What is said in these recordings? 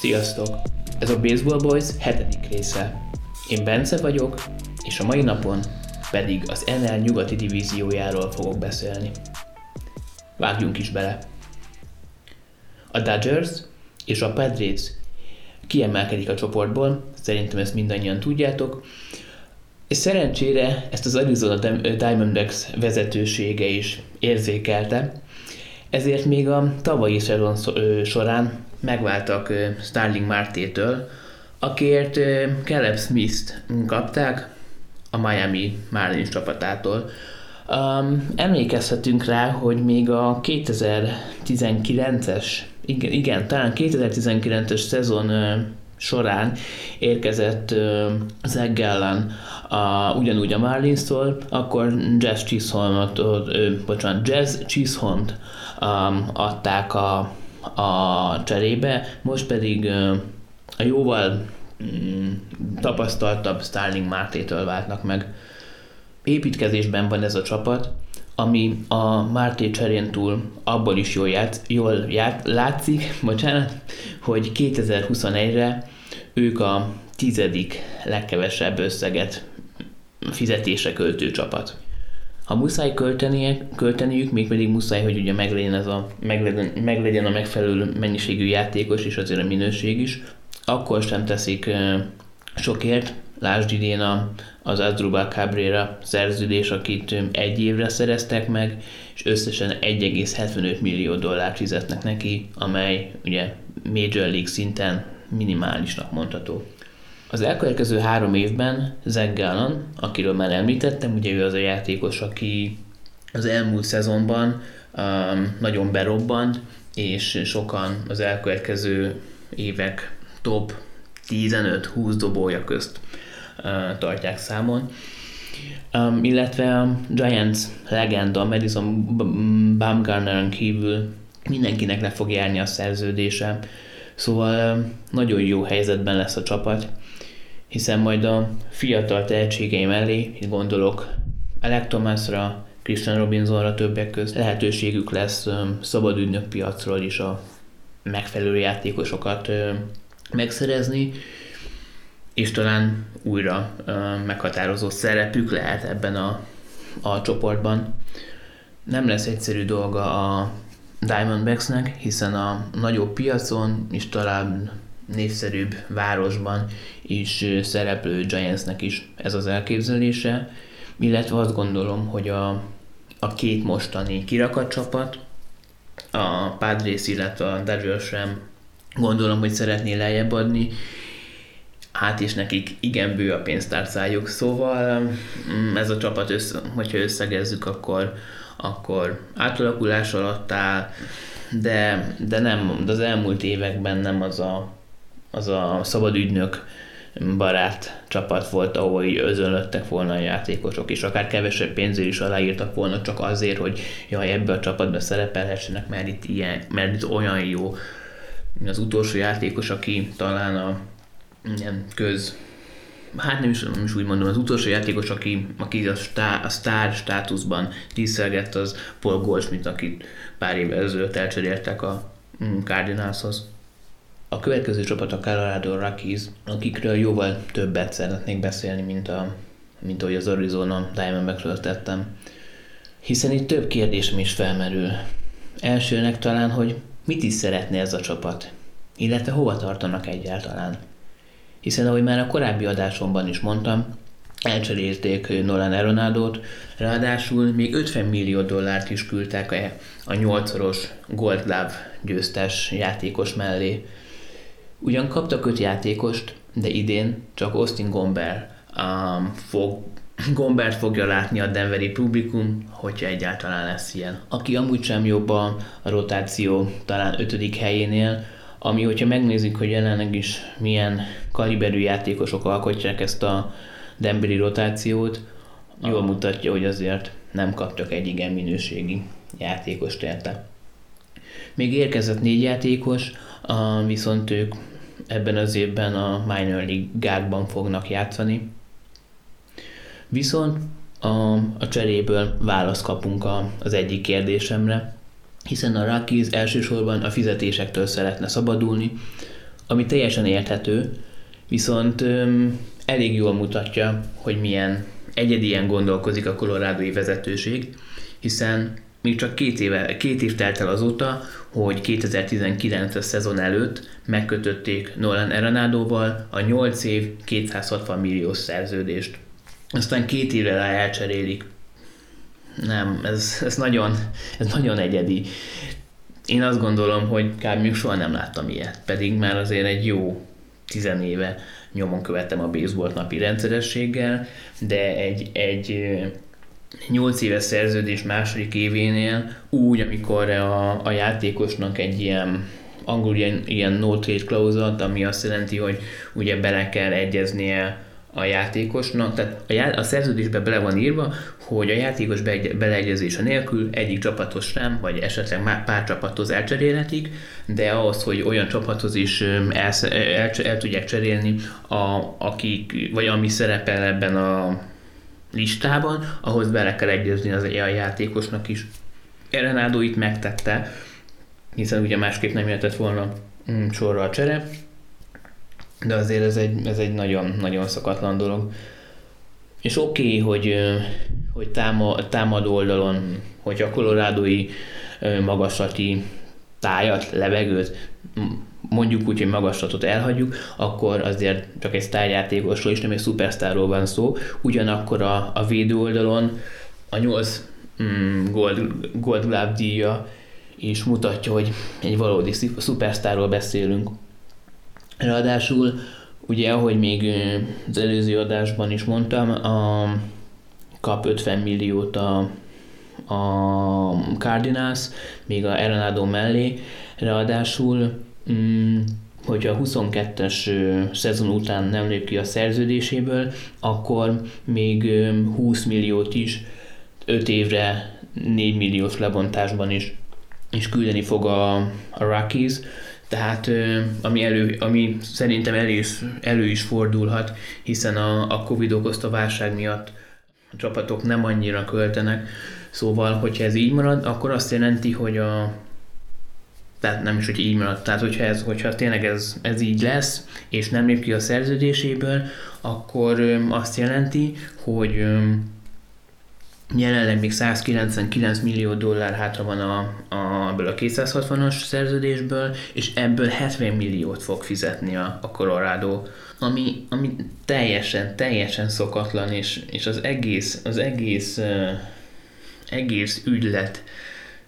Sziasztok! Ez a Baseball Boys 7. része. Én Bence vagyok, és a mai napon pedig az NL nyugati divíziójáról fogok beszélni. Vágjunk is bele! A Dodgers és a Padres kiemelkedik a csoportból, szerintem ezt mindannyian tudjátok, és szerencsére ezt az Arizona Diamondbacks vezetősége is érzékelte, ezért még a tavalyi szezon során megváltak Starling Martétől, akiért Caleb Smith-t kapták a Miami Marlins csapatától. Emlékezhetünk rá, hogy még a 2019-es, talán 2019-es szezon során érkezett Zeggelon ugyanúgy a Marlins-tól, akkor Jazz Chisholmt adták a cserébe, most pedig a jóval tapasztaltabb Starling Martétől váltnak meg. Építkezésben van ez a csapat, ami a Marté cserén túl abból is jól látszik, hogy 2021-re ők a 10. legkevesebb összeget fizetésre költő csapat. Ha muszáj költeniük, mégpedig muszáj, hogy ugye meglegyen a megfelelő mennyiségű játékos és azért a minőség is, akkor sem teszik sokért. Lásd idén az Azdrubal Cabrera szerződés, akit egy évre szereztek meg, és összesen 1,75 millió dollárt fizetnek neki, amely ugye Major League szinten minimálisnak mondható. Az elkövetkező 3 évben Zeggelon, akiről már említettem, ugye ő az a játékos, aki az elmúlt szezonban nagyon berobbant, és sokan az elkövetkező évek top 15-20 dobója közt tartják számon, illetve a Giants legenda, Madison Bumgarneren kívül mindenkinek le fog járni a szerződése, szóval nagyon jó helyzetben lesz a csapat, hiszen majd a fiatal tehetségei mellé, itt gondolok Alec Thomasra, Christian Robinsonra többek közt, lehetőségük lesz szabad ügynök piacról is a megfelelő játékosokat megszerezni, és talán újra meghatározó szerepük lehet ebben a csoportban. Nem lesz egyszerű dolga a Diamondbacksnek, hiszen a nagyobb piacon és talán népszerűbb városban is szereplő Giantsnek is ez az elképzelése, illetve azt gondolom, hogy a két mostani kirakat csapat, a Padres, illetve a Dodgers sem gondolom, hogy szeretné lejjebb adni, hát és nekik igen bő a pénztárcájuk, szóval ez a csapat, hogyha összegezzük, akkor átalakulás alatt áll, de az elmúlt években nem az a szabad ügynök barát csapat volt, ahol így özönlöttek volna a játékosok, és akár kevesebb pénzért is aláírtak volna csak azért, hogy jaj, ebbe a csapatba szerepelhessenek, mert itt olyan jó az utolsó játékos, aki talán nem is úgy mondom, az utolsó játékos, aki a sztár státuszban díszelgett, az Paul Goldschmidt, akit pár évvel ezelőtt elcseréltek a Cardinalshoz. A következő csapat a Colorado Rockies, akikről jóval többet szeretnék beszélni, mint ahogy az Arizona Diamondbacksről tettem. Hiszen itt több kérdésem is felmerül. Elsőnek talán, hogy mit is szeretne ez a csapat, illetve hova tartanak egyáltalán. Hiszen ahogy már a korábbi adásomban is mondtam, elcserélték Nolan Arenadót, ráadásul még 50 millió dollárt is küldtek a 8-szoros Gold Glove győztes játékos mellé. Ugyan kaptak 5 játékost, de idén csak Austin Gomber Gombert fogja látni a denveri publikum, hogyha egyáltalán lesz ilyen. Aki amúgy sem jobb a rotáció talán 5. helyénél, ami, hogyha megnézzük, hogy jelenleg is milyen kaliberű játékosok alkotják ezt a denveri rotációt, jól mutatja, hogy azért nem kaptak egy igen minőségi játékost érte. Még érkezett 4 játékos, viszont ők ebben az évben a minor league-ákban fognak játszani. Viszont a cseréből választ kapunk az egyik kérdésemre, hiszen a Rockies elsősorban a fizetésektől szeretne szabadulni, ami teljesen érthető, viszont elég jól mutatja, hogy milyen egyedien gondolkozik a kolorádói vezetőség, hiszen még csak két év telt el azóta, hogy 2019-es szezon előtt megkötötték Nolan Arenadóval a 8 év 260 milliós szerződést. Aztán 2 évre rá elcserélik. Nem, ez nagyon egyedi. Én azt gondolom, hogy kb. Soha nem láttam ilyet, pedig már azért egy jó 10 éve nyomon követem a baseballt napi rendszerességgel, de egy 8 éves szerződés második événél úgy, amikor a játékosnak egy ilyen angol ilyen no-trade clause-t, ami azt jelenti, hogy ugye bele kell egyeznie a játékosnak, tehát a szerződésben bele van írva, hogy a játékos beleegyezése nélkül egyik csapatot sem, vagy esetleg már pár csapathoz elcserélhetik, de ahhoz, hogy olyan csapathoz is el tudják cserélni, akik, vagy ami szerepel ebben a listában, ahhoz bele kell egyezni az a játékosnak is. Arenado itt megtette, hiszen ugye másképp nem jöhetett volna sorra a csere, de azért ez egy nagyon-nagyon szokatlan dolog. És oké, hogy támad oldalon, hogy a kolorádói magaslati tájat, levegőt, mondjuk úgy, hogy magaslatot elhagyjuk, akkor azért csak egy sztárjátékosról és nem egy szupersztárról van szó. Ugyanakkor a védő oldalon a 8 Gold Glove díja is mutatja, hogy egy valódi szupersztárról beszélünk. Ráadásul, ugye ahogy még az előző adásban is mondtam, kap 50 milliót a Cardinals, még a Arenado mellé. Ráadásul, hogyha a 22-es szezon után nem lép ki a szerződéséből, akkor még 20 milliót is 5 évre 4 milliós lebontásban is küldeni fog a Rockies. Tehát ami szerintem elő is fordulhat, hiszen a Covid okozta válság miatt a csapatok nem annyira költenek. Szóval, hogyha ez így marad, akkor azt jelenti, hogy tehát nem is, hogy így marad. Tehát, hogyha tényleg ez így lesz, és nem lép ki a szerződéséből, akkor azt jelenti, hogy jelenleg még 199 millió dollár hátra van ebből a 260-as szerződésből, és ebből 70 milliót fog fizetni a Colorado, ami teljesen szokatlan, és az egész ügylet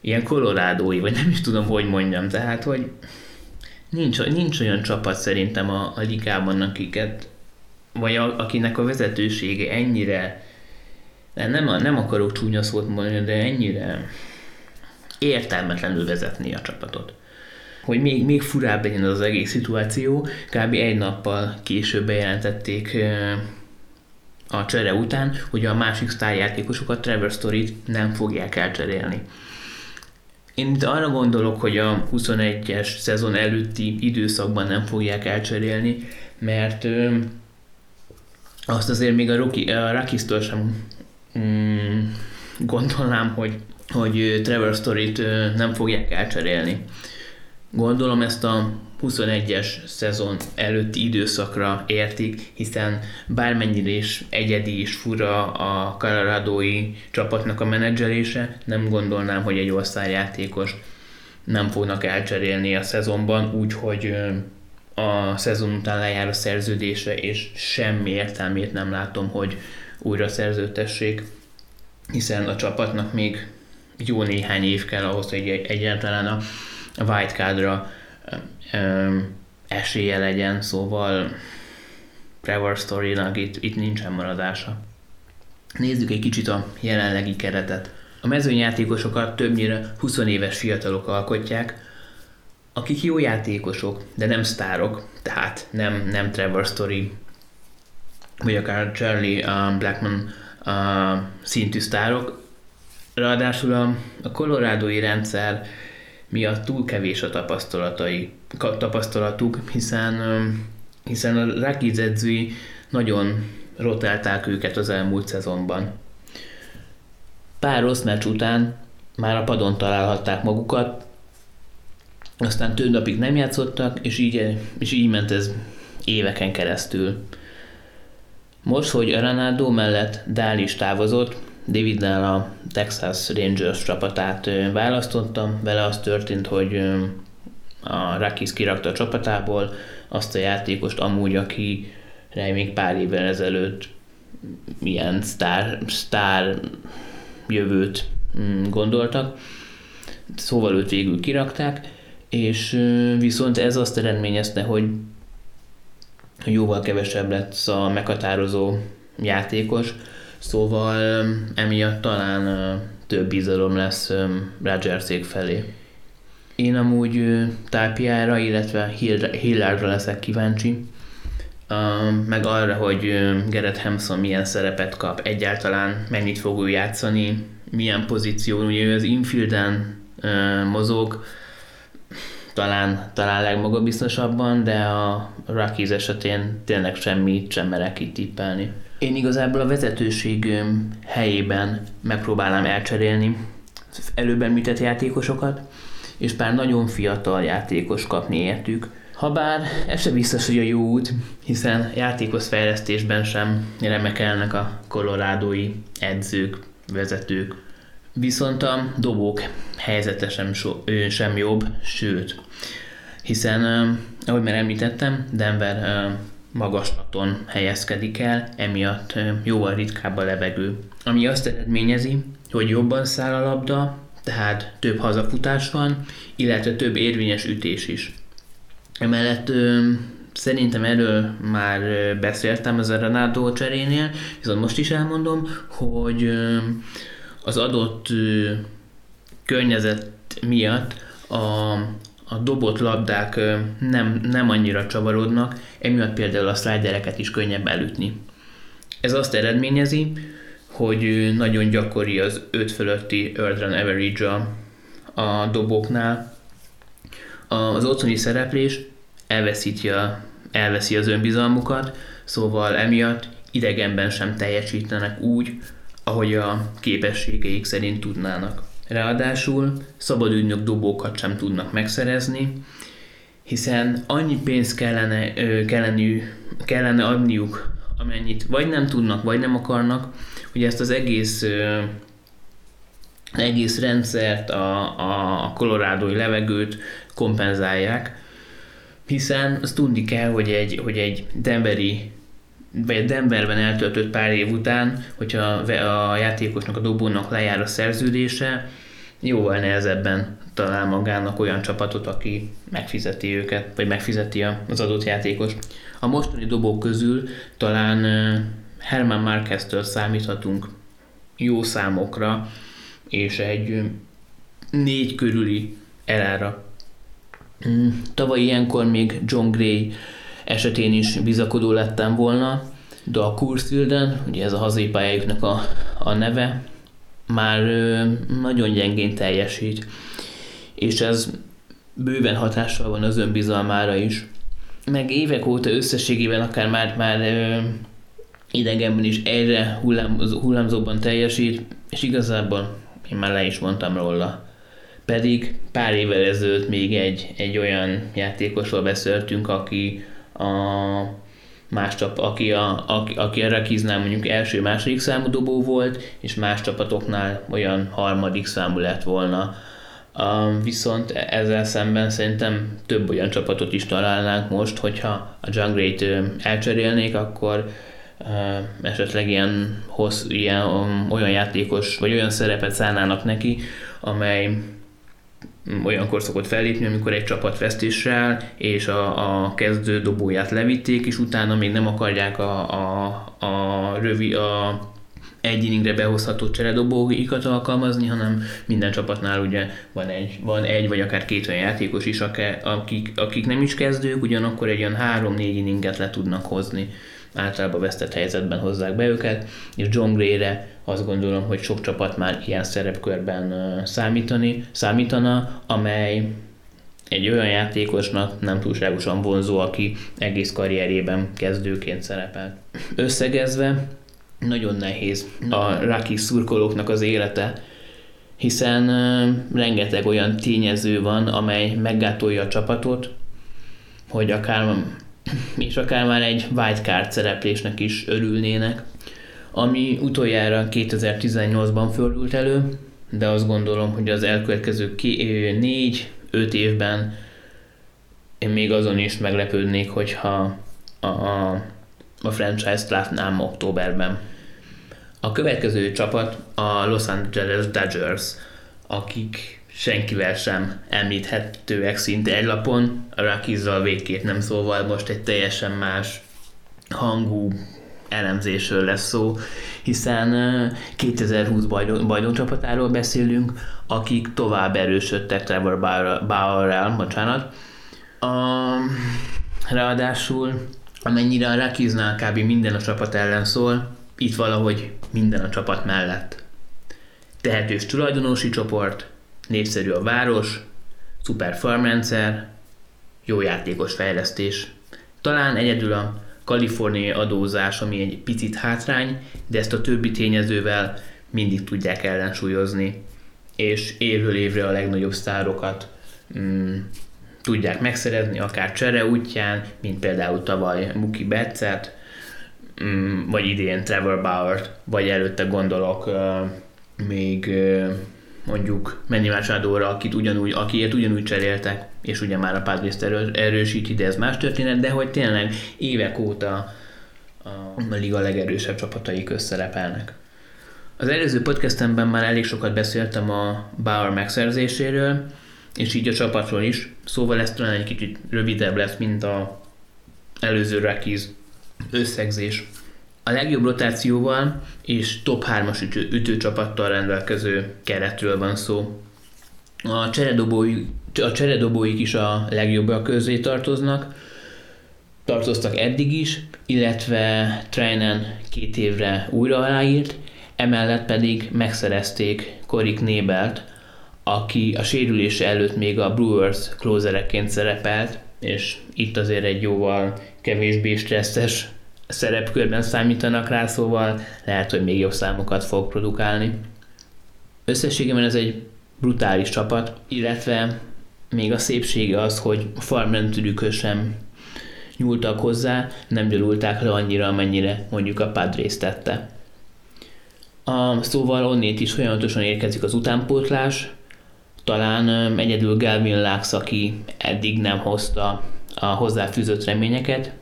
ilyen kolorádói, vagy nem is tudom, hogy mondjam, tehát, hogy nincs olyan csapat szerintem a ligában, akinek a vezetősége ennyire, nem akarok csúnya szót mondani, de ennyire értelmetlenül vezetni a csapatot. Hogy még furább legyen az egész szituáció, kb. Egy nappal később bejelentették a csere után, hogy a másik sztárjátékosokat, Trevor Storyt nem fogják elcserélni. Én arra gondolok, hogy a 21-es szezon előtti időszakban nem fogják elcserélni, mert azt azért még a Rockies-től sem gondolnám, hogy Trevor Storyt nem fogják elcserélni. Gondolom ezt a 21-es szezon előtti időszakra értik, hiszen bármennyire is egyedi és fura a colorádói csapatnak a menedzselése, nem gondolnám, hogy egy osztályjátékost nem fognak elcserélni a szezonban, úgyhogy a szezon után lejár a szerződése, és semmi értelmét nem látom, hogy újra szerződtessék, hiszen a csapatnak még jó néhány év kell ahhoz, hogy egyáltalán a wildcardra esélye legyen, szóval Trevor Storynak itt nincsen maradása. Nézzük egy kicsit a jelenlegi keretet. A mezőnyjátékosokat többnyire 20 éves fiatalok alkotják, akik jó játékosok, de nem sztárok, tehát nem Trevor Story, vagy akár Charlie Blackman szintű sztárok. Ráadásul a kolorádói rendszer miatt túl kevés a tapasztalatuk, hiszen a Rockies edzői nagyon rotálták őket az elmúlt szezonban. Pár rossz meccs után már a padon találhatták magukat, aztán több napig nem játszottak, és így ment ez éveken keresztül. Most, hogy Arenado mellett Dahl is távozott, David Dahl a Texas Rangers csapatát választotta, vele az történt, hogy a Rockies kirakta a csapatából azt a játékost amúgy, akire még pár évvel ezelőtt ilyen sztár jövőt gondoltak. Szóval őt végül kirakták, és viszont ez azt eredményezte, hogy jóval kevesebb lett a meghatározó játékos, szóval emiatt talán több bizalom lesz Rodgersék felé. Én amúgy Tapiára, illetve Hillardra leszek kíváncsi, meg arra, hogy Gerard Hamsson milyen szerepet kap, egyáltalán mennyit fog ő játszani, milyen pozíción, ugye ő az infielden mozog, talán legmagabiztosabban, de a Rockies esetén tényleg semmit sem merek itt tippelni. Én igazából a vezetőség helyében megpróbálnám elcserélni előbb említett játékosokat, és pár nagyon fiatal játékos kapni értük. Habár ez sem biztos, hogy a jó út, hiszen játékos fejlesztésben sem remekelnek a kolorádói edzők, vezetők. Viszont a dobók helyzete sem jobb, sőt, hiszen, ahogy már említettem, Denver magaslaton helyezkedik el, emiatt jóval ritkább a levegő. Ami azt eredményezi, hogy jobban száll a labda, tehát több hazafutás van, illetve több érvényes ütés is. Emellett szerintem erről már beszéltem az Arenado cserénél, viszont most is elmondom, hogy az adott környezet miatt a dobott labdák nem annyira csavarodnak, emiatt például a slidereket is könnyebb elütni. Ez azt eredményezi, hogy nagyon gyakori az 5 fölötti earned run average a doboknál. Az otthoni szereplés elveszi az önbizalmukat, szóval emiatt idegenben sem teljesítenek úgy, ahogy a képességeik szerint tudnának. Ráadásul szabadügynök dobókat sem tudnak megszerezni, hiszen annyi pénzt kellene adniuk, amennyit vagy nem tudnak, vagy nem akarnak, hogy ezt az egész rendszert, a kolorádói levegőt kompenzálják, hiszen azt tudni kell, hogy egy denveri vagy Denverben eltöltött pár év után, hogyha a játékosnak, a dobónak lejár a szerződése, jóval nehezebben talál magának olyan csapatot, aki megfizeti őket, vagy megfizeti az adott játékost. A mostani dobók közül talán Germán Márqueztől számíthatunk jó számokra, és egy 4 körüli elára. Tavaly ilyenkor még John Gray esetén is bizakodó lettem volna, de a Coors Fieldön, ugye ez a hazai pályájuknak a neve, már nagyon gyengén teljesít, és ez bőven hatással van az önbizalmára is. Meg évek óta összességében akár már idegenben is egyre hullámzóban teljesít, és igazából én már le is mondtam róla. Pedig pár évvel ezelőtt még egy olyan játékosról beszéltünk, aki a Rockiesnál mondjuk első-második számú dobó volt, és más csapatoknál olyan harmadik számú lett volna. Viszont ezzel szemben szerintem több olyan csapatot is találnánk most, hogyha a John Gray-t elcserélnék, akkor esetleg olyan játékos, vagy olyan szerepet szállnának neki, amely olyankor szokott fellépni, amikor egy csapat vesztésre áll, és a kezdő dobóját levitték, és utána még nem akarják a egy inningre behozható cseredobóikat alkalmazni, hanem minden csapatnál ugye van egy vagy akár két olyan játékos is, akik nem is kezdők, ugyanakkor egy olyan 3-4 inninget le tudnak hozni. Általában vesztett helyzetben hozzák be őket, és John Gray-re azt gondolom, hogy sok csapat már ilyen szerepkörben számítana, amely egy olyan játékosnak nem túlságosan vonzó, aki egész karrierében kezdőként szerepel. Összegezve, nagyon nehéz a Rockies szurkolóknak az élete, hiszen rengeteg olyan tényező van, amely meggátolja a csapatot, hogy akár már egy wildcard szereplésnek is örülnének, ami utoljára 2018-ban fordult elő, de azt gondolom, hogy az elkövetkező 4-5 évben én még azon is meglepődnék, hogyha a franchise-t látnám októberben. A következő csapat a Los Angeles Dodgers, akik senkivel sem említhetőek szinte egy lapon, a Rockies-zal végképp nem, szóval most egy teljesen más hangú elemzésről lesz szó, hiszen 2020 bajnok csapatáról beszélünk, akik tovább erősödtek Trevor Bauerrel, ráadásul amennyire a Rockiesnál kb. Minden a csapat ellen szól, itt valahogy minden a csapat mellett. Tehetős tulajdonosi csoport, népszerű a város, szuper farmrendszer, jó játékos fejlesztés. Talán egyedül a kaliforniai adózás, ami egy picit hátrány, de ezt a többi tényezővel mindig tudják ellensúlyozni, és évről évre a legnagyobb sztárokat tudják megszerezni, akár csere útján, mint például tavaly Mookie Betts-et, vagy idén Trevor Bauert, vagy előtte gondolok mondjuk Manny Machadóra, akiért ugyanúgy cseréltek, és ugye már a Padres-t erősíti, de ez más történet, de hogy tényleg évek óta a liga legerősebb csapatai közszerepelnek. Az előző podcastemben már elég sokat beszéltem a Bauer megszerzéséről, és így a csapatról is, szóval ez talán egy kicsit rövidebb lesz, mint az előző Rockies összegzés. A legjobb rotációval és top 3-as ütőcsapattal rendelkező keretről van szó. A cseredobóik is a legjobbak közé tartoztak eddig is, illetve Treinen 2 évre újra aláírt, emellett pedig megszerezték Corey Knebelt, aki a sérülése előtt még a Brewers closereként szerepelt, és itt azért egy jóval kevésbé stresszes szerepkörben számítanak rá, szóval lehet, hogy még jobb számokat fog produkálni. Összességében ez egy brutális csapat, illetve még a szépsége az, hogy a farmrendszerükhöz sem nyúltak hozzá, nem gyalulták le annyira, amennyire mondjuk a Padres tette. Szóval onnét is folyamatosan érkezik az utánpótlás, talán egyedül Galvin Lux, aki eddig nem hozta a hozzáfűzött reményeket.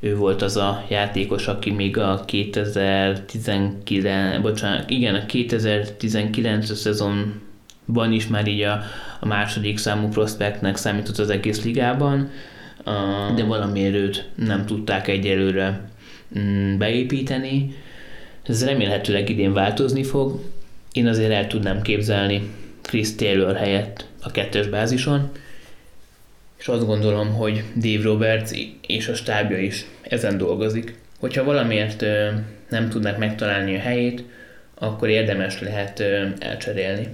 Ő volt az a játékos, aki még a 2019-es szezonban is már így a második számú prospektnek számított az egész ligában, de valamiért őt nem tudták egyelőre beépíteni. Ez remélhetőleg idén változni fog. Én azért el tudnám képzelni Chris Taylor helyett a 2-es bázison, és azt gondolom, hogy Dave Roberts és a stábja is ezen dolgozik. Hogyha valamiért nem tudnak megtalálni a helyét, akkor érdemes lehet elcserélni.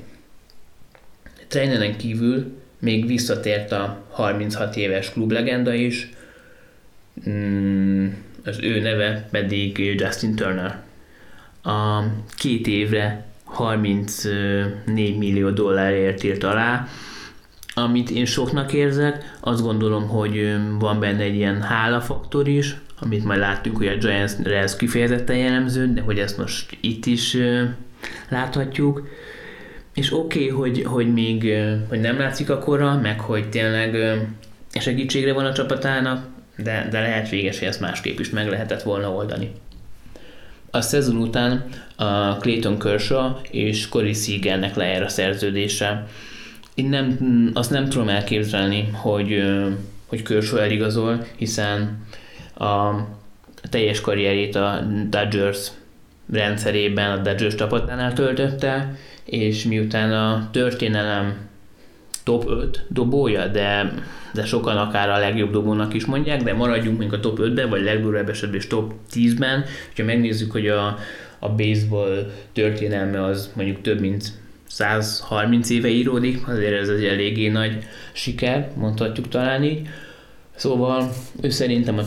Treinen kívül még visszatért a 36 éves klublegenda is, az ő neve pedig Justin Turner. A 2 évre 34 millió dollárért írt alá, amit én soknak érzek, azt gondolom, hogy van benne egy ilyen hálafaktor is, amit majd láttunk, hogy a Giants-re ez kifejezetten jellemző, de hogy ezt most itt is láthatjuk. És hogy nem látszik akkora, meg hogy tényleg segítségre van a csapatának, de lehet véges, hogy ezt másképp is meg lehetett volna oldani. A szezon után a Clayton Kershaw és Corey Seagernek lejár a szerződése. Én azt nem tudom elképzelni, hogy Kershaw eligazol, hiszen a teljes karrierét a Dodgers rendszerében, a Dodgers csapatánál töltötte, és miután a történelem top 5 dobója, de sokan akár a legjobb dobónak is mondják, de maradjunk még a top 5-ben, vagy legdurvább esetben is top 10-ben, hogyha megnézzük, hogy a baseball történelme az mondjuk több mint 130 éve íródik, azért ez egy eléggé nagy siker, mondhatjuk talán így. Szóval ő szerintem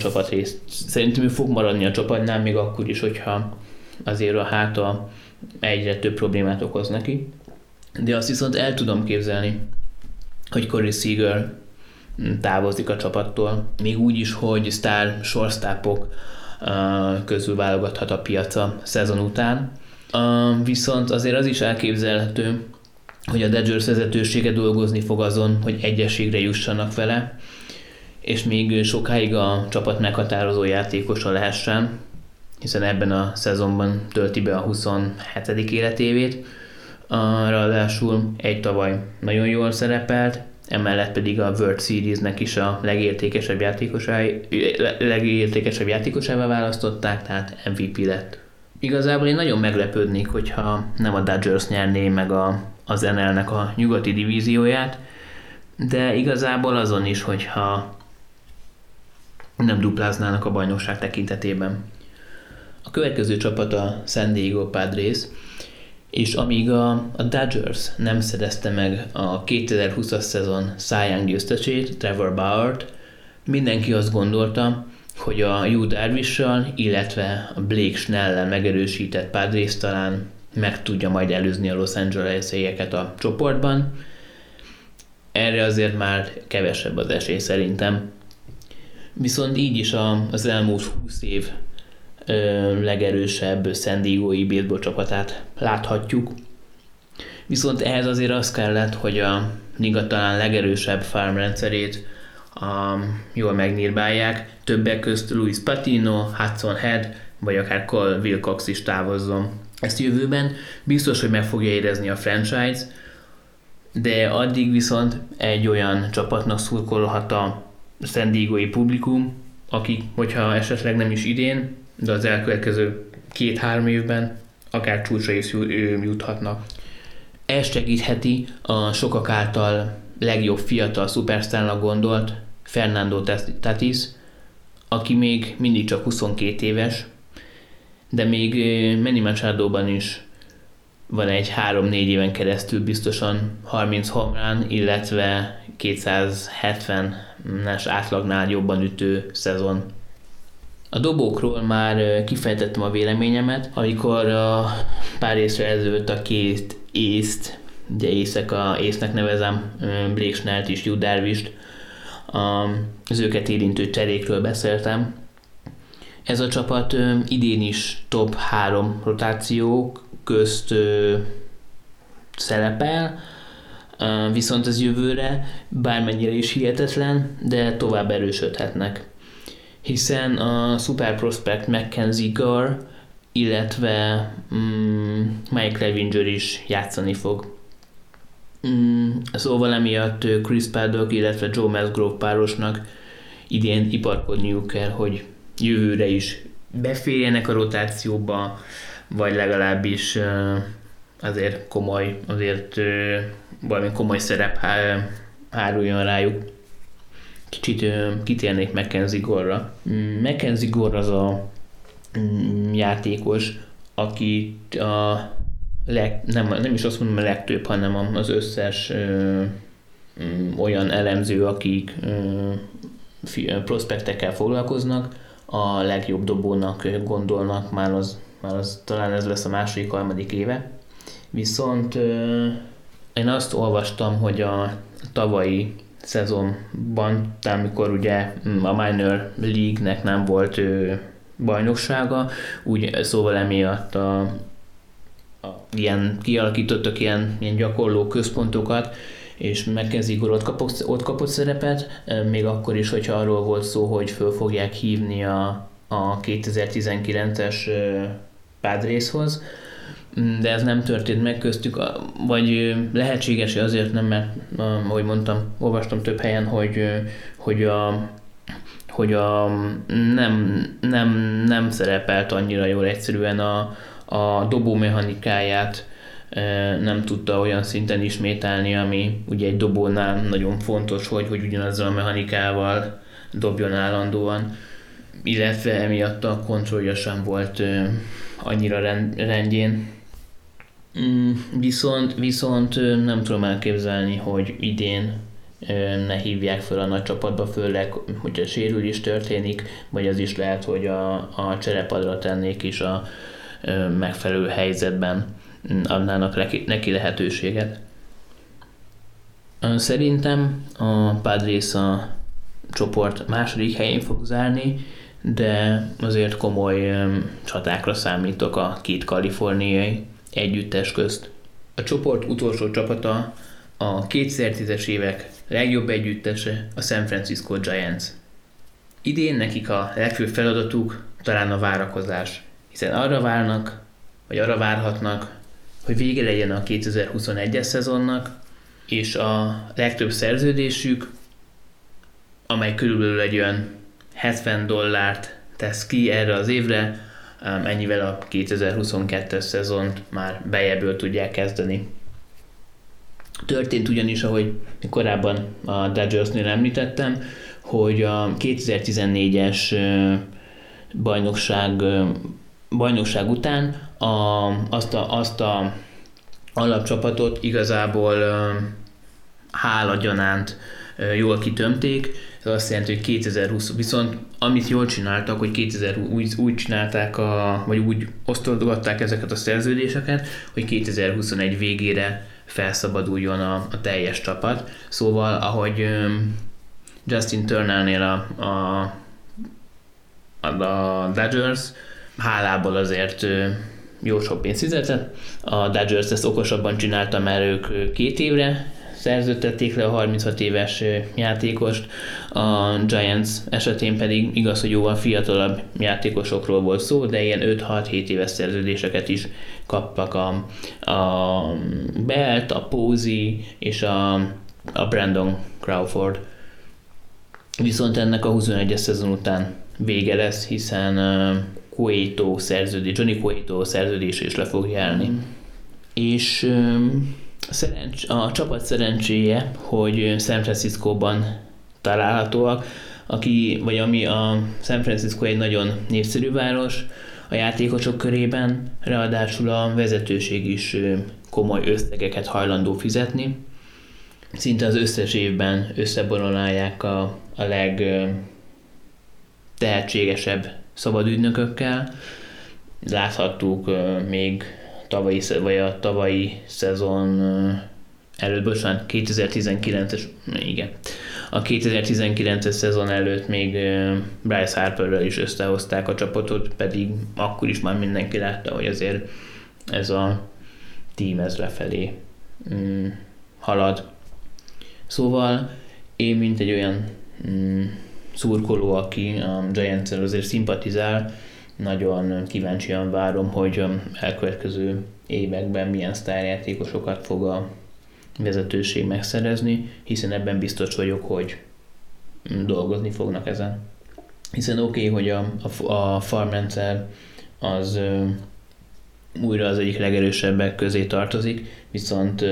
ő fog maradni a csapatnál, még akkor is, hogyha azért a háta egyre több problémát okoz neki. De azt viszont el tudom képzelni, hogy Corey Seager távozik a csapattól. Még úgy is, hogy sztár shortstopok közül válogathat a piaca szezon után. Viszont azért az is elképzelhető, hogy a Dodgers vezetősége dolgozni fog azon, hogy egyességre jussanak vele, és még sokáig a csapat meghatározó játékosa lehessen, hiszen ebben a szezonban tölti be a 27. életévét. Ráadásul egy tavaly nagyon jól szerepelt, emellett pedig a World Series-nek is a legértékesebb játékosává választották, tehát MVP lett. Igazából én nagyon meglepődnék, hogyha nem a Dodgers nyerné meg az NL-nek a nyugati divízióját, de igazából azon is, hogyha nem dupláznának a bajnokság tekintetében. A következő csapat a San Diego Padres, és amíg a Dodgers nem szerezte meg a 2020-as szezon Cy Young győztesét, Trevor Bauert, mindenki azt gondolta, hogy a Yu Darvish-sal, illetve a Blake Snell-lel megerősített Padres talán meg tudja majd előzni a Los Angeles-ieket a csoportban. Erre azért már kevesebb az esély szerintem. Viszont így is az elmúlt 20 év legerősebb San Diego-i baseball csapatát láthatjuk. Viszont ehhez azért az kellett, hogy a liga talán legerősebb farmrendszerét jól megnyírbálják, többek közt Luis Patino, Hudson Head, vagy akár Cole Wilcox is távozzon. Ezt jövőben biztos, hogy meg fogja érezni a franchise, de addig viszont egy olyan csapatnak szurkolhat a San Diego-i publikum, akik, hogyha esetleg nem is idén, de az elkövetkező 2-3 évben akár csúcsra is juthatnak. Ez segítheti a sokak által legjobb fiatal szupersztárnak gondolt Fernando Tatis, aki még mindig csak 22 éves, de még Manny Machado-ban is van egy 3-4 éven keresztül biztosan 30 homrán, illetve 270-es átlagnál jobban ütő szezon. A dobókról már kifejtettem a véleményemet, amikor pár részre ezelőtt a két észt, ugye észnek nevezem Blake Snellt és Yu Darvish-t, az őket érintő cserékről beszéltem. Ez a csapat idén is top 3 rotációk közt szerepel, viszont ez jövőre bármennyire is hihetetlen, de tovább erősödhetnek. Hiszen a Super Prospect McKenzie Gore, illetve Mike Clevinger is játszani fog. Szóval emiatt Chris Paddock, illetve Joe Musgrove párosnak idén iparkodniuk kell, hogy jövőre is beférjenek a rotációba, vagy legalábbis azért valami komoly szerep háruljon rájuk. Kicsit kitérnék McKenzie Gore-ra. McKenzie Gore az a játékos, aki nem is azt mondom a legtöbb, hanem az összes olyan elemző, akik prospektekkel foglalkoznak, a legjobb dobónak gondolnak, már az talán ez lesz a második-harmadik éve. Viszont én azt olvastam, hogy a tavalyi szezonban, amikor ugye a minor league-nek nem volt bajnoksága, úgy szóval emiatt kialakítottak ilyen gyakorló központokat, és McKenzie Gore ott kapott szerepet, még akkor is, hogyha arról volt szó, hogy föl fogják hívni a 2019-es Padreshoz, de ez nem történt meg köztük, vagy lehetséges azért nem, mert ahogy mondtam, olvastam több helyen, hogy nem szerepelt annyira jól, egyszerűen a dobó mechanikáját nem tudta olyan szinten ismételni, ami ugye egy dobónál nagyon fontos, hogy ugyanazzal a mechanikával dobjon állandóan, illetve emiatt a kontrollja sem volt annyira rendjén. Viszont nem tudom elképzelni, hogy idén ne hívják fel a nagy csapatba, főleg, hogyha sérül is történik, vagy az is lehet, hogy a cserepadra tennék is a megfelelő helyzetben adnának neki lehetőséget. Szerintem a Padres a csoport második helyén fog zárni, de azért komoly csatákra számítok a két kaliforniai együttes közt. A csoport utolsó csapata a 2010-es évek legjobb együttese, a San Francisco Giants. Idén nekik a legfőbb feladatuk talán a várakozás, hiszen arra várnak, vagy arra várhatnak, hogy vége legyen a 2021-es szezonnak, és a legtöbb szerződésük, amely körülbelül egy olyan $70 tesz ki erre az évre, ennyivel a 2022-es szezont már beljebből tudják kezdeni. Történt ugyanis, ahogy korábban a Dodgersnél említettem, hogy a 2014-es bajnokság után azt a alapcsapatot igazából hálagyanánt jól kitömték. Ez azt jelenti, hogy 2020, viszont amit jól csináltak, hogy 2020 úgy csinálták, vagy úgy osztolgatták ezeket a szerződéseket, hogy 2021 végére felszabaduljon a teljes csapat. Szóval, ahogy Justin Turnernél a Dodgers hálából azért jó sok pénzt fizetett. A Dodgers ezt okosabban csinálta, mert ők 2 évre szerződtették le a 36 éves játékost, a Giants esetén pedig igaz, hogy jóval fiatalabb játékosokról volt szó, de ilyen 5-6-7 éves szerződéseket is kaptak a Belt, a Posey és a Brandon Crawford. Viszont ennek a 21-es szezon után vége lesz, hiszen Johnny Cueto szerződés is le fog járni. És a csapat szerencséje, hogy San Franciscóban találhatóak, ami a San Francisco egy nagyon népszerű város a játékosok körében, ráadásul a vezetőség is komoly összegeket hajlandó fizetni. Szinte az összes évben összeborolálják a legtehetségesebb szabadügynökökkel. Láthattuk még a tavalyi szezon előtt, 2019-es, igen. A 2019-es szezon előtt még Bryce Harperrel is összehozták a csapatot, pedig akkor is már mindenki látta, hogy azért ez a tím ez lefelé halad. Szóval én, mint egy olyan szurkoló, aki a Giants-el azért szimpatizál, nagyon kíváncsian várom, hogy elkövetkező években milyen sztárjátékosokat fog a vezetőség megszerezni, hiszen ebben biztos vagyok, hogy dolgozni fognak ezen. Hiszen oké, hogy a farmrendszer az újra az egyik legerősebbek közé tartozik, viszont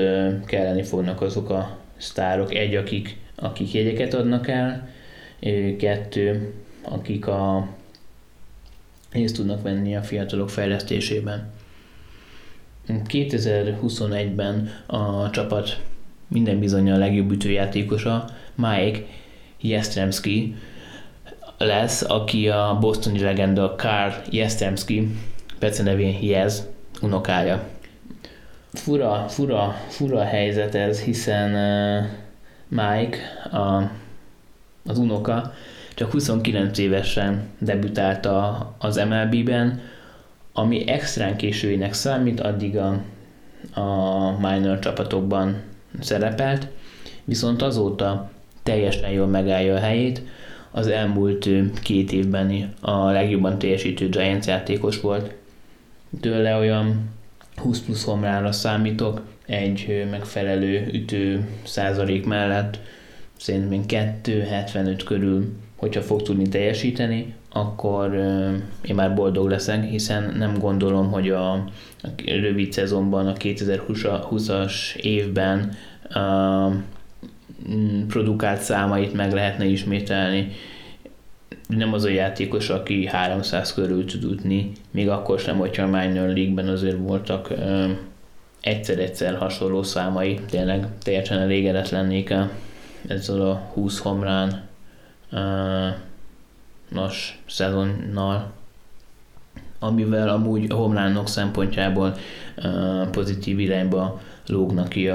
kelleni fognak azok a sztárok, akik jegyeket adnak el, 2, akik részt tudnak venni a fiatalok fejlesztésében. 2021-ben a csapat minden bizonnyal a legjobb ütőjátékosa Mike Yastrzemski lesz, aki a bostoni legenda Carl Yastrzemski, becenevén Jazz, unokája. Fura helyzet ez, hiszen Mike, az unoka, csak 29 évesen debütált az MLB-ben, ami extrán későinek számít, addig a minor csapatokban szerepelt, viszont azóta teljesen jól megállja a helyét. Az elmúlt 2 évben a legjobban teljesítő Giants játékos volt. Tőle olyan 20+ homránra számítok, egy megfelelő ütő százalék mellett, szerintem 2.75 körül, hogyha fog tudni teljesíteni, akkor én már boldog leszek, hiszen nem gondolom, hogy a rövid szezonban, a 2020-as évben produkált számait meg lehetne ismételni. Nem az a játékos, aki 300 körül tud ütni, még akkor sem, hogyha a minor league-ben azért voltak egyszer-egyszer hasonló számai. Tényleg teljesen elégedett lennék ezzel a 20 homrán nos szezonnal, amivel amúgy a homlánok szempontjából pozitív irányba lógnak ki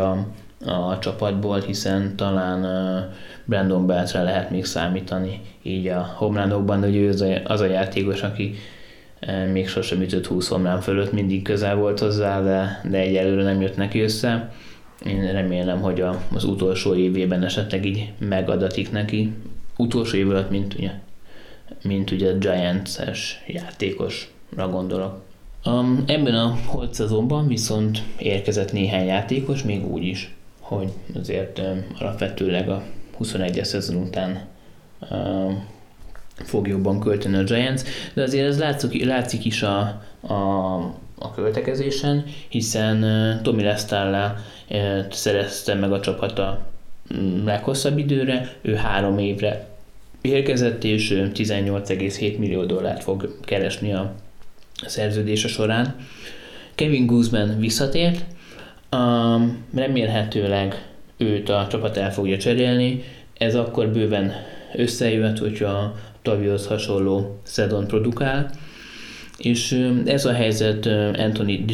a csapatból, hiszen talán Brandon Belt-re lehet még számítani így a homlánokban, hogy ő az a játékos, aki még sosem ütött 20 homlán fölött, mindig közel volt hozzá, de egyelőre nem jött neki össze. Én remélem, hogy az utolsó évében esetleg így megadatik neki. Utolsó év alatt, mint ugye a Giants-es játékosra gondolok. Ebben a holt szezonban viszont érkezett néhány játékos, még úgy is, hogy azért alapvetőleg a 21-es szezon után fog jobban költeni a Giants, de azért ez látszik is a költekezésen, hiszen Tommy Lestallát szerezte meg a csapata leghosszabb időre, ő 3 évre érkezett, és $18,7 millió fog keresni a szerződése során. Kevin Gausman visszatért, remélhetőleg őt a csapat el fogja cserélni, ez akkor bőven összejöhet, hogyha a Tavihoz hasonló szezon produkál, és ez a helyzet Anthony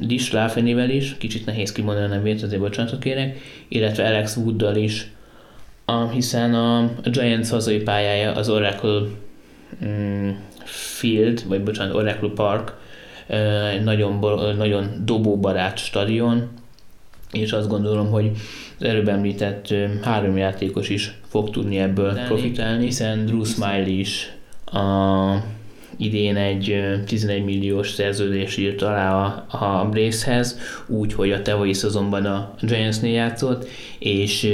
Dishlafenivel is, kicsit nehéz kimondani a nevét, azért bocsánatot kérek, illetve Alex Wooddal is, hiszen a Giants hazai pályája az Oracle Field, vagy bocsánat, Oracle Park, nagyon dobóbarát stadion, és azt gondolom, hogy az előbb említett 3 játékos is fog tudni ebből profitálni, hiszen Drew Smiley is idén egy 11 milliós szerződést írt alá a Braves-hez, úgyhogy a tavalyi szezonban a Giants-nél játszott, és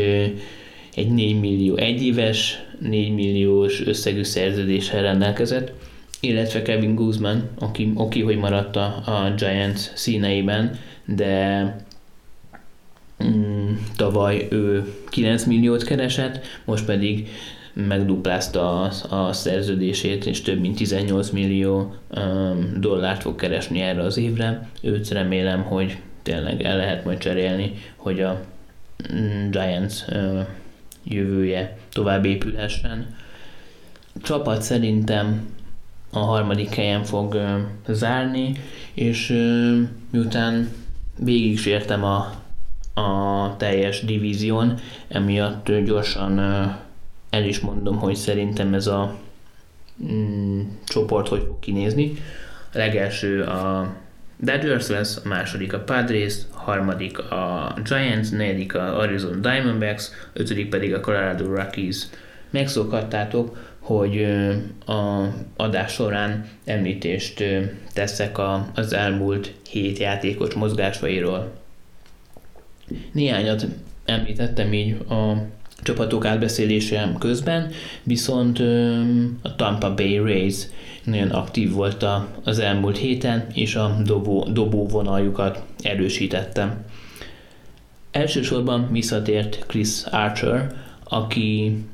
egy 4 milliós összegű szerződéssel rendelkezett, illetve Kevin Gausman, aki hogy maradt a Giants színeiben, de tavaly ő 9 milliót keresett, most pedig megduplázta a szerződését, és több mint $18 millió fog keresni erre az évre. Őt remélem, hogy tényleg el lehet majd cserélni, hogy a Giants jövője tovább épülhessen. Csapat szerintem a 3. helyen fog zárni, és miután végig sértem a teljes divízión, emiatt gyorsan el is mondom, hogy szerintem ez a csoport hogy fog kinézni. A legelső a Dodgers lesz, a második a Padres, a harmadik a Giants, a negyedik a Arizona Diamondbacks, a 5. pedig a Colorado Rockies. Megszokhattátok, hogy a adás során említést teszek az elmúlt 7 játékos mozgásairól. Néhányat említettem így a csapatok átbeszélésem közben, viszont a Tampa Bay Rays nagyon aktív volt az elmúlt héten, és a dobó vonaljukat erősítette. Elsősorban visszatért Chris Archer, aki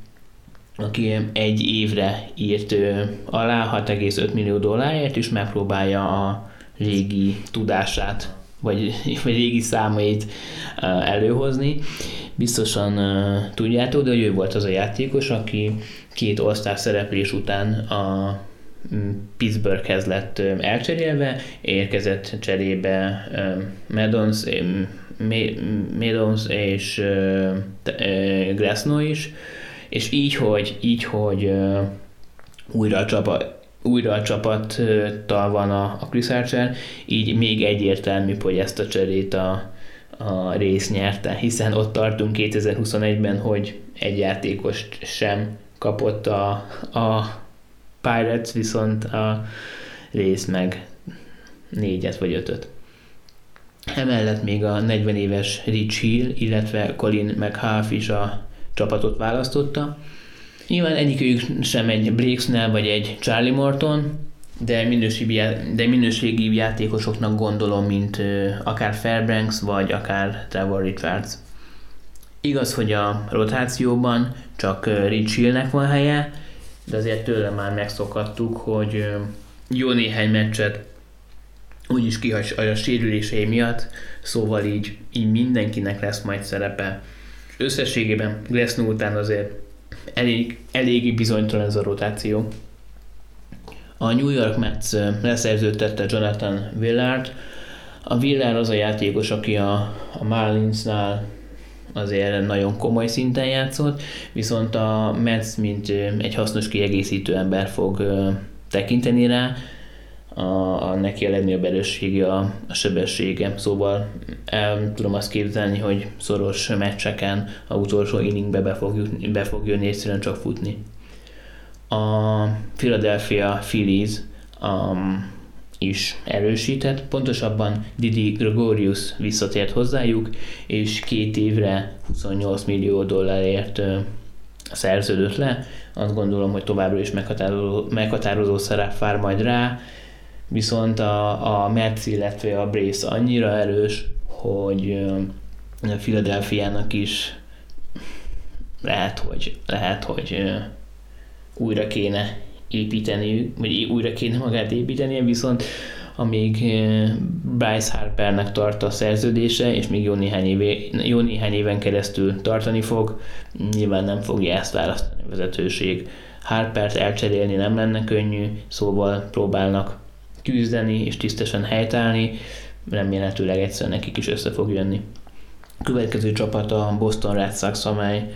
egy évre írt alá $6,5 millió, és megpróbálja a régi tudását vagy régi számait előhozni. Biztosan tudjátok, de hogy ő volt az a játékos, aki 2 all-star szereplés után a Pittsburghhez lett elcserélve, érkezett cserébe Maddons és Glasnow is, és így, hogy újra a csapattal van a Chris Archer, így még egyértelmű, hogy ezt a cserét a Rays nyerte, hiszen ott tartunk 2021-ben, hogy egy játékost sem kapott a Pirates, viszont a Rays meg 4-et vagy 5-öt. Emellett még a 40 éves Rich Hill, illetve Colin McHugh is a csapatot választotta. Nyilván egyikük sem egy Blake Snell vagy egy Charlie Morton, de minőségi játékosoknak gondolom, mint akár Fairbanks vagy akár Trevor Richards. Igaz, hogy a rotációban csak Rich Hillnek van helye, de azért tőle már megszokhattuk, hogy jó néhány meccset úgyis kihagy a sérülései miatt, szóval így mindenkinek lesz majd szerepe. Összességében Glasnow után azért eléggé bizonytalan ez a rotáció. A New York Mets leszerződtette Jonathan Villárt. A Villár az a játékos, aki a Marlinsnál azért nagyon komoly szinten játszott, viszont a Mets mint egy hasznos kiegészítő ember fog tekinteni rá, a neki a legnagyobb erőssége a sebessége, szóval tudom azt képzelni, hogy szoros meccseken a utolsó inningbe be fog jönni, egyszerűen csak futni. A Philadelphia Phillies is erősített, pontosabban Didi Gregorius visszatért hozzájuk, és 2 évre $28 millió szerződött le. Azt gondolom, hogy továbbra is meghatározó szerep vár majd rá, viszont a Mets, illetve a Braves annyira erős, hogy a Philadelphiának is lehet, hogy újra kéne építeni, vagy újra kéne magát építenie, viszont amíg Bryce Harpernek tart a szerződése, és még jó néhány éven keresztül tartani fog, nyilván nem fogja ezt választani a vezetőség. Harpert elcserélni nem lenne könnyű, szóval próbálnak küzdeni és tisztesen helytállni, remélhetőleg egyszer nekik is össze fog jönni. A következő csapat a Boston Red Sox, amely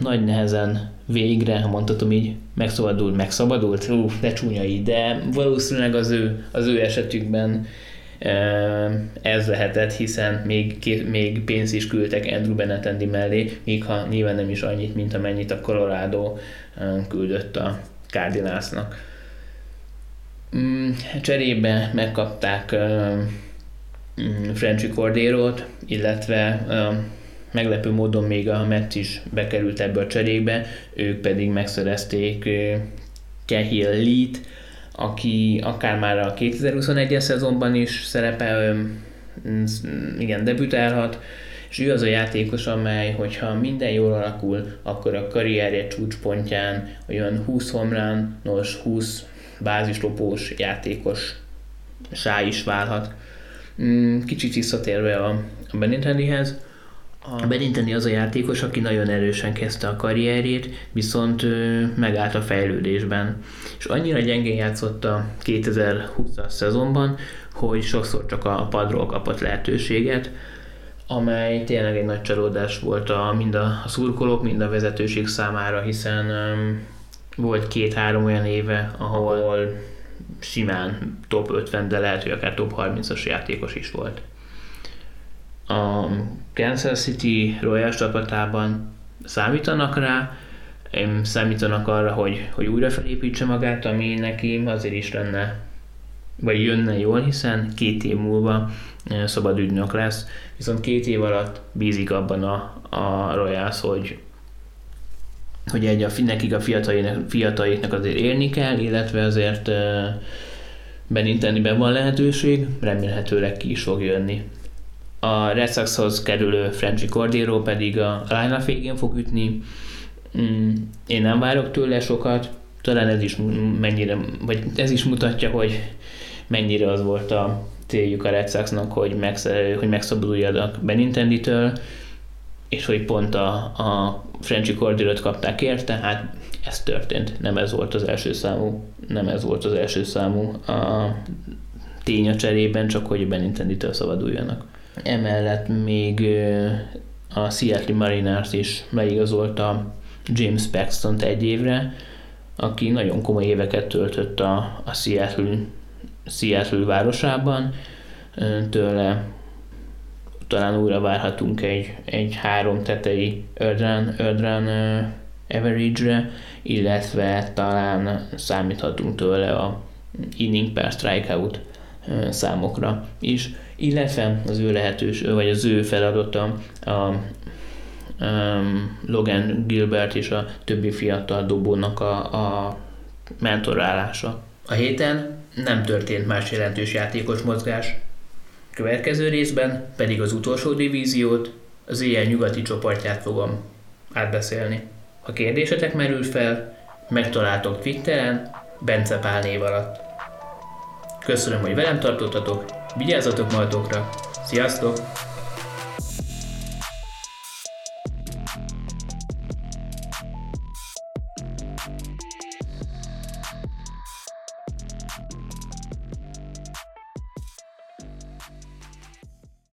nagy nehezen végre, ha mondhatom így, megszabadult, de csúnya így, de valószínűleg az ő esetükben ez lehetett, hiszen még pénzt is küldtek Andrew Benatendi mellé, még ha nyilván nem is annyit, mint amennyit a Colorado küldött a Cardinalsnak. Cserébe megkapták Frenchy Cordérót, illetve meglepő módon még a Mets is bekerült ebbe a cserébe, ők pedig megszerezték Cahill Lee-t, aki akár már a 2021-es szezonban is szerepel, igen, debütálhat, és ő az a játékos, amely, hogyha minden jól alakul, akkor a karrierje csúcspontján olyan 20 homerunos, 20 bázislopós játékossá is válhat. Kicsit visszatérve a Benintendihez, a Benintendi az a játékos, aki nagyon erősen kezdte a karrierjét, viszont megállt a fejlődésben. És annyira gyengén játszott a 2020-as szezonban, hogy sokszor csak a padról kapott lehetőséget, amely tényleg egy nagy csalódás volt mind a szurkolók, mind a vezetőség számára, hiszen volt 2-3 olyan éve, ahol simán top 50, de lehet, hogy akár top 30-as játékos is volt. A Kansas City Royals csapatában számítanak rá, számítanak arra, hogy újra felépítse magát, ami neki azért is lenne, vagy jönne jól, hiszen 2 év múlva szabad ügynök lesz, viszont 2 év alatt bízik abban a Royals, hogy nekik a fiataliknak azért élni kell, illetve azért Benintendiben van lehetőség, remélhetőleg ki is fog jönni. A Red Soxhoz kerülő Frenchy Cordero pedig a line-up végén fog ütni. Én nem várok tőle sokat, talán ez is mutatja, hogy mennyire az volt a céljuk a Red Soxnak, hogy megszabaduljanak Benintenditől, és hogy pont a Frenchy Corderót kapták érte, hát ez történt, nem ez volt az első számú a tény a cserében, csak hogy Benintenditől szabaduljanak. Emellett még a Seattle Mariners is leigazolta James Paxtont 1 évre, aki nagyon komoly éveket töltött a Seattle városában. Tőle talán újra várhatunk egy 3 tetei earned run average-re, illetve talán számíthatunk tőle a inning per strikeout számokra is, illetve az ő feladata a Logan Gilbert és a többi fiatal dobónak a mentorálása. A héten nem történt más jelentős játékos mozgás. Következő részben pedig az utolsó divíziót, az EL nyugati csoportját fogom átbeszélni. Ha kérdésetek merül fel, megtaláltok Twitteren, Bence Pál név alatt. Köszönöm, hogy velem tartottatok, vigyázzatok magatokra, sziasztok!